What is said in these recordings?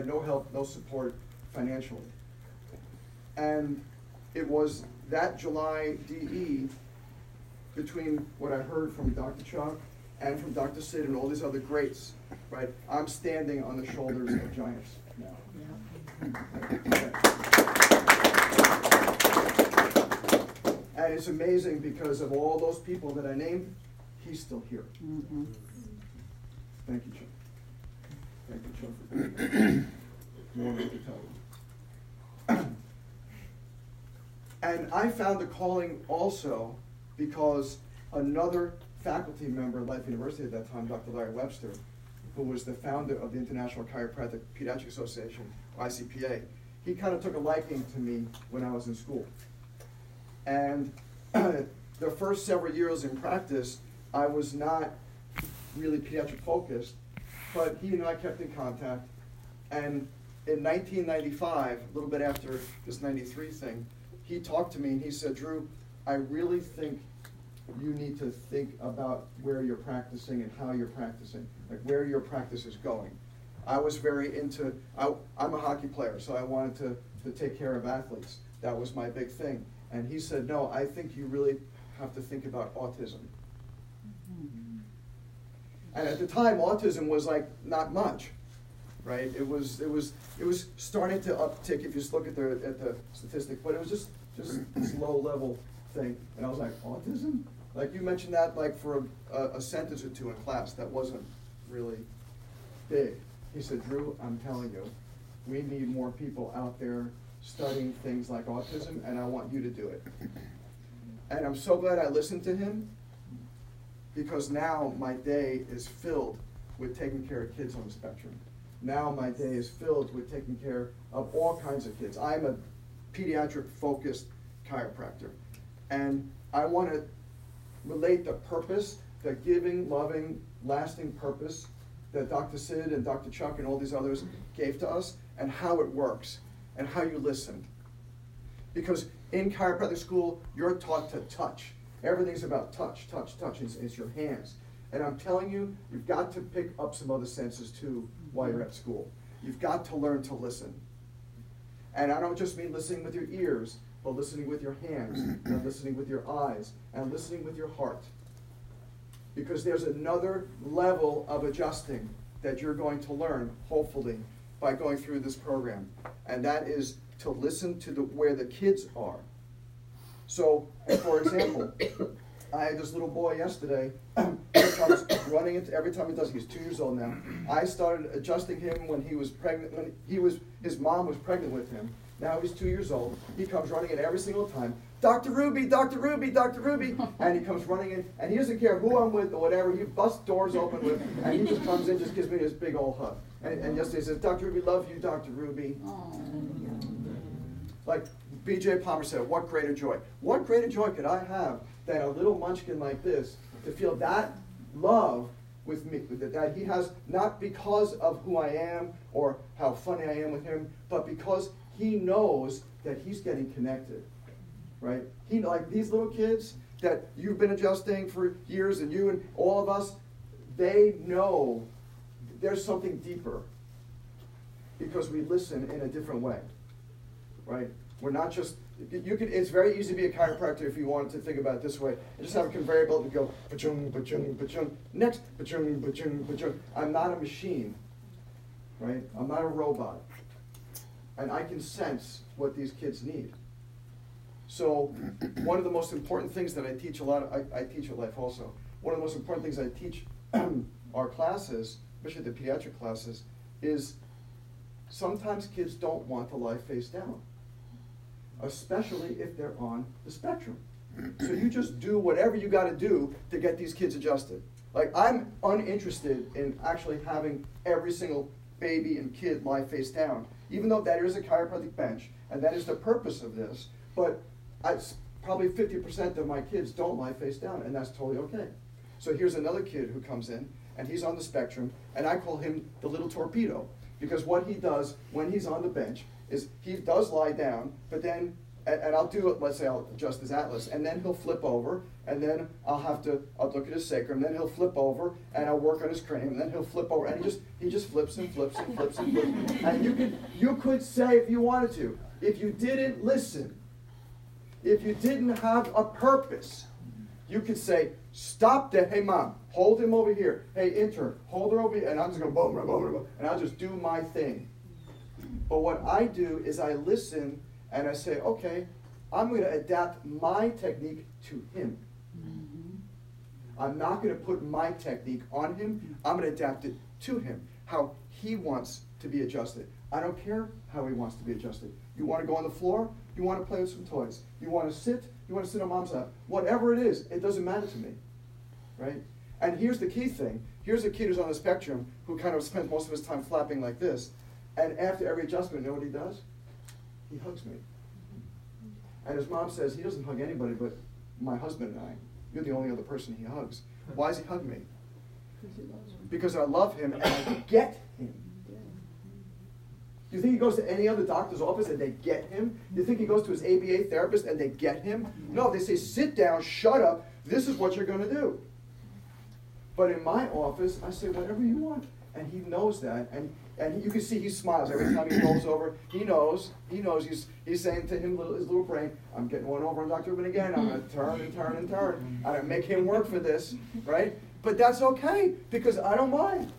had no help, no support financially. And it was that July DE, between what I heard from Dr. Chuck and from Dr. Sid and all these other greats, right? I'm standing on the shoulders of giants now. Yeah. And it's amazing because of all those people that I named, he's still here. Mm-hmm. Thank you, Chuck. Thank you, Chuck, for being here. And I found a calling also because another faculty member at Life University at that time, Dr. Larry Webster, who was the founder of the International Chiropractic Pediatric Association, ICPA, he kind of took a liking to me when I was in school. And the first several years in practice, I was not really pediatric focused, but he and I kept in contact. And in 1995, a little bit after this 93 thing, he talked to me and he said, Drew, I really think you need to think about where you're practicing and how you're practicing, like where your practice is going. I was very into, I'm a hockey player, so I wanted to take care of athletes. That was my big thing. And he said, no, I think you really have to think about autism. Mm-hmm. And at the time, autism was like not much, right? It was starting to uptick if you just look at the statistic, but it was just this low level thing. And I was like, autism? Like you mentioned that like for a sentence or two in class, that wasn't really big. He said, Drew, I'm telling you, we need more people out there studying things like autism, and I want you to do it. And I'm so glad I listened to him, because now my day is filled with taking care of kids on the spectrum. Now my day is filled with taking care of all kinds of kids. I'm a pediatric-focused chiropractor. And I want to relate the purpose, the giving, loving, lasting purpose that Dr. Sid and Dr. Chuck and all these others gave to us, and how it works, and how you listen. Because in chiropractic school, you're taught to touch. Everything's about touch, touch, touch. It's your hands. And I'm telling you, you've got to pick up some other senses too while you're at school. You've got to learn to listen. And I don't just mean listening with your ears, but listening with your hands, and listening with your eyes, and listening with your heart. Because there's another level of adjusting that you're going to learn, hopefully, by going through this program. And that is to listen to where the kids are. So, for example, I had this little boy yesterday. Every time he does, he's 2 years old now. I started adjusting him when he was pregnant, when his mom was pregnant with him. Now he's 2 years old. He comes running in every single time. Dr. Ruby, Dr. Ruby, Dr. Ruby. And he comes running in, and he doesn't care who I'm with or whatever. He busts doors open with, and he just comes in, just gives me this big old hug. And yesterday he says, Dr. Ruby, love you, Dr. Ruby. Aww. Like BJ Palmer said, what greater joy. What greater joy could I have than a little munchkin like this to feel that love with me, that he has, not because of who I am or how funny I am with him, but because he knows that he's getting connected, right? He, like these little kids that you've been adjusting for years, and you and all of us, they know there's something deeper because we listen in a different way, right? We're not just, it's very easy to be a chiropractor if you wanted to think about it this way. You just have a conveyor belt and go, ba-chung, ba-chung, ba-chung, next, ba-chung, ba-chung, ba-chung. I'm not a machine, right? I'm not a robot. And I can sense what these kids need. So one of the most important things that I teach I teach at Life also. One of the most important things I teach our classes, especially the pediatric classes, is sometimes kids don't want to lie face down, especially if they're on the spectrum. So you just do whatever you gotta do to get these kids adjusted. Like, I'm uninterested in actually having every single baby and kid lie face down, even though that is a chiropractic bench, and that is the purpose of this, but probably 50% of my kids don't lie face down, and that's totally okay. So here's another kid who comes in, and he's on the spectrum, and I call him the little torpedo, because what he does when he's on the bench is he does lie down, but then and I'll do it, let's say I'll adjust his atlas, and then he'll flip over, and then I'll look at his sacrum, then he'll flip over, and I'll work on his cranium, and then he'll flip over, and he just flips and flips and flips and flips. And you could say if you wanted to, if you didn't listen, if you didn't have a purpose, you could say, stop that, hey mom, hold him over here, hey intern, hold her over here, and I'm just gonna boom, and I'll just do my thing. But what I do is I listen and I say, okay, I'm going to adapt my technique to him. Mm-hmm. I'm not going to put my technique on him. I'm going to adapt it to him, how he wants to be adjusted. I don't care how he wants to be adjusted. You want to go on the floor? You want to play with some toys? You want to sit? You want to sit on mom's lap? Whatever it is, it doesn't matter to me, right? And here's the key thing. Here's a kid who's on the spectrum who kind of spends most of his time flapping like this. And after every adjustment, you know what he does? He hugs me. And his mom says, he doesn't hug anybody but my husband and I. You're the only other person he hugs. Why does he hug me? Because I love him and I get him. Do you think he goes to any other doctor's office and they get him? Do you think he goes to his ABA therapist and they get him? No, they say, sit down, shut up, this is what you're going to do. But in my office, I say, whatever you want. And he knows that. And you can see he smiles every time he rolls over. He knows. He's saying to his little brain, I'm getting one over on Dr. Rubin again. I'm going to turn and turn and turn. I'm going to make him work for this, right? But that's okay, because I don't mind.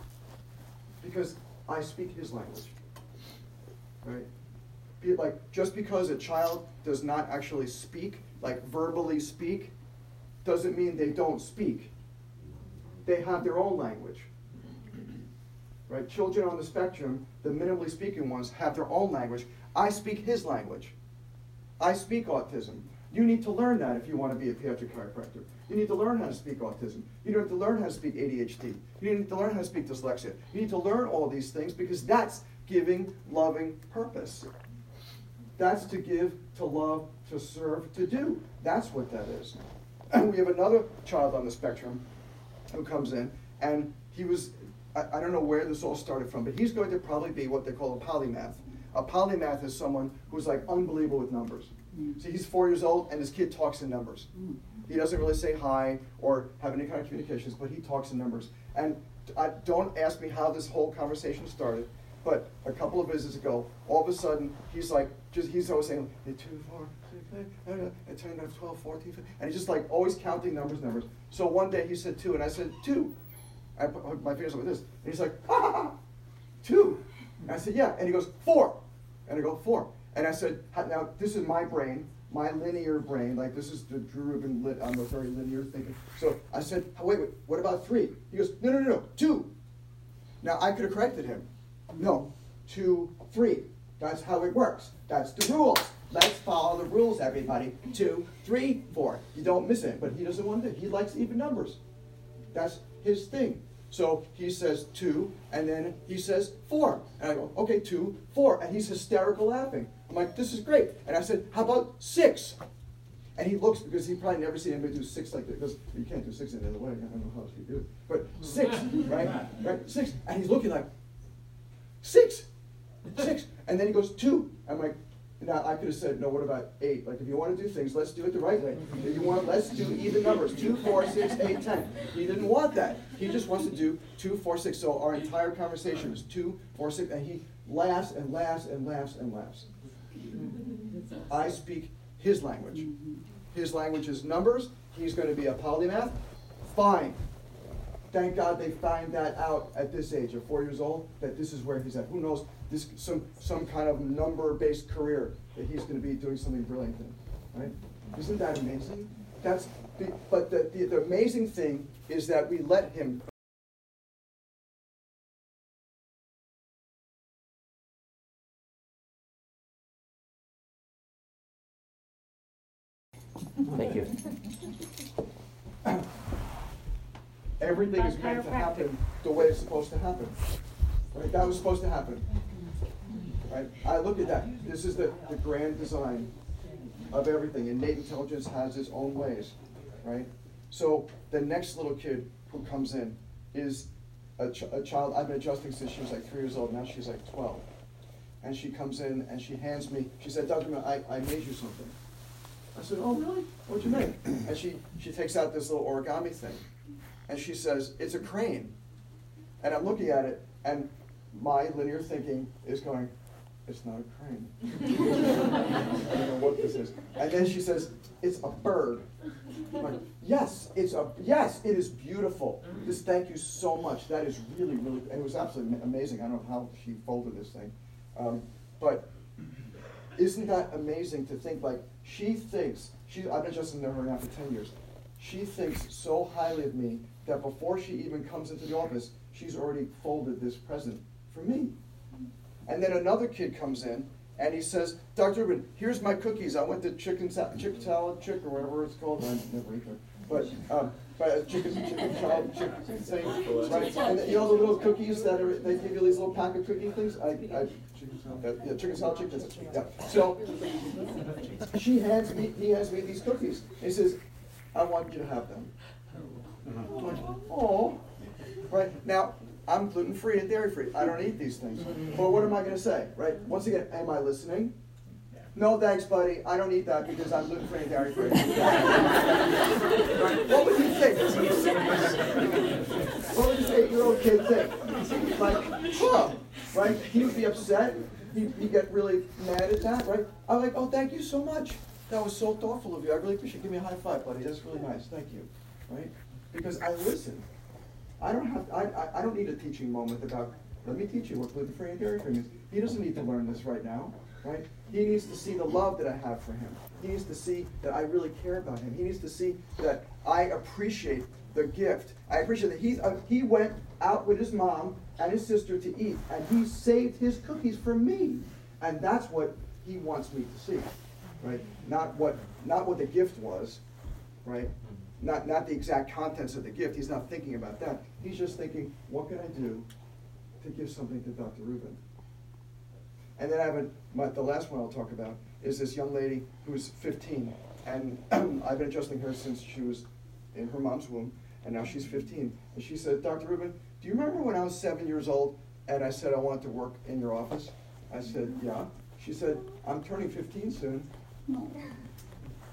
Because I speak his language, right? Just because a child does not actually speak, like verbally speak, doesn't mean they don't speak. They have their own language. Right? Children on the spectrum, the minimally speaking ones, have their own language. I speak his language. I speak autism. You need to learn that if you want to be a pediatric chiropractor. You need to learn how to speak autism. You need to learn how to speak ADHD. You need to learn how to speak dyslexia. You need to learn all these things because that's giving, loving purpose. That's to give, to love, to serve, to do. That's what that is. And we have another child on the spectrum who comes in, and he was... I don't know where this all started from, but he's going to probably be what they call a polymath. A polymath is someone who's like unbelievable with numbers. So he's 4 years old and his kid talks in numbers. He doesn't really say hi or have any kind of communications, but he talks in numbers. And don't ask me how this whole conversation started, but a couple of visits ago, all of a sudden, he's always saying, 2, 4, 6, 8, 10, 12, 14, 15, and he's just like always counting numbers. So one day he said 2, and I said 2. I put my fingers up with this, and he's like, 2. And I said, yeah, and he goes, 4. And I go, 4. And I said, now this is my brain, my linear brain, like this is the Drew Rubin lit, I'm a very linear thinker. So I said, oh, wait, what about 3? He goes, no, 2. Now I could have corrected him. No, 2, 3. That's how it works. That's the rules. Let's follow the rules, everybody. 2, 3, 4. You don't miss it, but he doesn't want to do it. He likes even numbers. That's his thing. So he says 2, and then he says 4. And I go, okay, 2, 4. And he's hysterical laughing. I'm like, this is great. And I said, how about 6? And he looks, because he probably never seen anybody do 6 like that, because you can't do 6 in the other way. I don't know how else you do it. But 6, right? 6. And he's looking like, 6. And then he goes 2. I'm like, now I could have said, no, what about 8? Like, if you want to do things, let's do it the right way. If you want, let's do even numbers, 2, 4, 6, 8, 10. He didn't want that. He just wants to do 2, 4, 6. So our entire conversation is 2, 4, 6, and he laughs and laughs and laughs and laughs. I speak his language. His language is numbers. He's going to be a polymath. Fine. Thank God they find that out at this age, at 4 years old, that this is where he's at. Who knows? This some kind of number-based career that he's going to be doing something brilliant in, right? Isn't that amazing? But the amazing thing is that we let him. Thank you. Everything is meant to happen the way it's supposed to happen. Right? That was supposed to happen. Right? I look at that. This is the grand design of everything. Innate intelligence has its own ways, right? So the next little kid who comes in is a child I've been adjusting since she was like 3 years old. Now she's like 12. And she comes in and she hands me, she said, Dr. Miller, I made you something. I said, oh, really? What'd you make? And she takes out this little origami thing. And she says, it's a crane. And I'm looking at it, and my linear thinking is going, it's not a crane. I don't know what this is. And then she says, it's a bird. I'm like, yes, it is beautiful. This, thank you so much. That is really, really, and it was absolutely amazing. I don't know how she folded this thing. But isn't that amazing to think, like, she thinks, I've been just in there now for 10 years. She thinks so highly of me that before she even comes into the office, she's already folded this present for me. And then another kid comes in, and he says, Dr. Rubin, here's my cookies. I went to Chicken Salad Chick, or whatever it's called. I never eat them. But Chicken Salad Chick thing, right? And you know the little cookies that are, they give you these little pack of cookie things? Chicken Salad Chick does it. Yeah. So he hands me these cookies. He says, I want you to have them. Oh. Right? Now, I'm gluten-free and dairy-free. I don't eat these things. But what am I going to say, right? Once again, am I listening? No, thanks, buddy. I don't eat that because I'm gluten-free and dairy-free. Right? What would you think? What would an 8-year-old kid think? Like, huh? Right? He would be upset. He'd get really mad at that, right? I'm like, oh, thank you so much. That was so thoughtful of you. I really appreciate it. Give me a high five, buddy. That's really nice. Thank you, right? Because I listen. I don't need a teaching moment about, let me teach you what gluten-free and dairy-free is. He doesn't need to learn this right now, right? He needs to see the love that I have for him. He needs to see that I really care about him. He needs to see that I appreciate the gift. I appreciate that he went out with his mom and his sister to eat, and he saved his cookies for me. And that's what he wants me to see, right? Not what the gift was, right? Not the exact contents of the gift. He's not thinking about that. He's just thinking, what can I do to give something to Dr. Rubin? And then I have the last one I'll talk about is this young lady who's 15. And I've been adjusting her since she was in her mom's womb, and now she's 15. And she said, Dr. Rubin, do you remember when I was 7 years old and I said I wanted to work in your office? I said, yeah. She said, I'm turning 15 soon.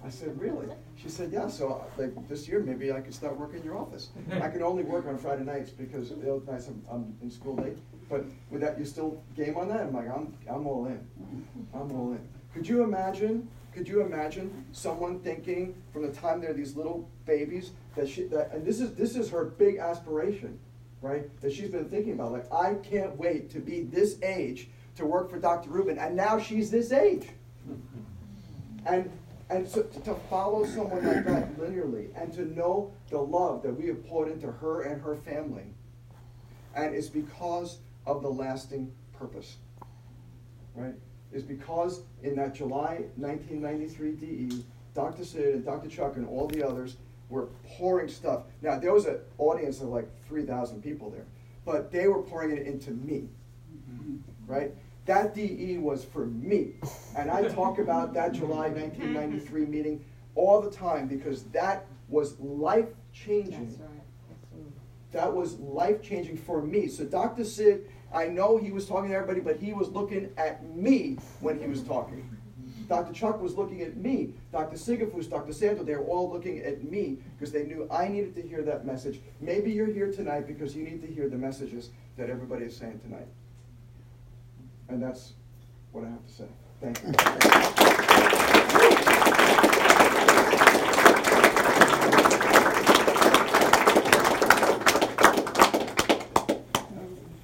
I said, really? She said, yeah, so like this year maybe I could start working in your office. I can only work on Friday nights because the other nights I'm in school late. But with that, you still game on that? I'm like, I'm all in. I'm all in. Could you imagine someone thinking from the time they're these little babies and this is her big aspiration, right? That she's been thinking about, like, I can't wait to be this age to work for Dr. Rubin, and now she's this age. And so to follow someone like that linearly and to know the love that we have poured into her and her family, and it's because of the lasting purpose, right? It's because in that July 1993 DE, Dr. Sid and Dr. Chuck and all the others were pouring stuff. Now, there was an audience of like 3,000 people there, but they were pouring it into me, right? That DE was for me, and I talk about that July 1993 meeting all the time because that was life-changing. That's right. That was life-changing for me. So Dr. Sid, I know he was talking to everybody, but he was looking at me when he was talking. Dr. Chuck was looking at me. Dr. Sigafus, Dr. Santo, they were all looking at me because they knew I needed to hear that message. Maybe you're here tonight because you need to hear the messages that everybody is saying tonight. And that's what I have to say. Thank you.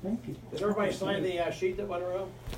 Thank you. Did everybody sign the sheet that went around?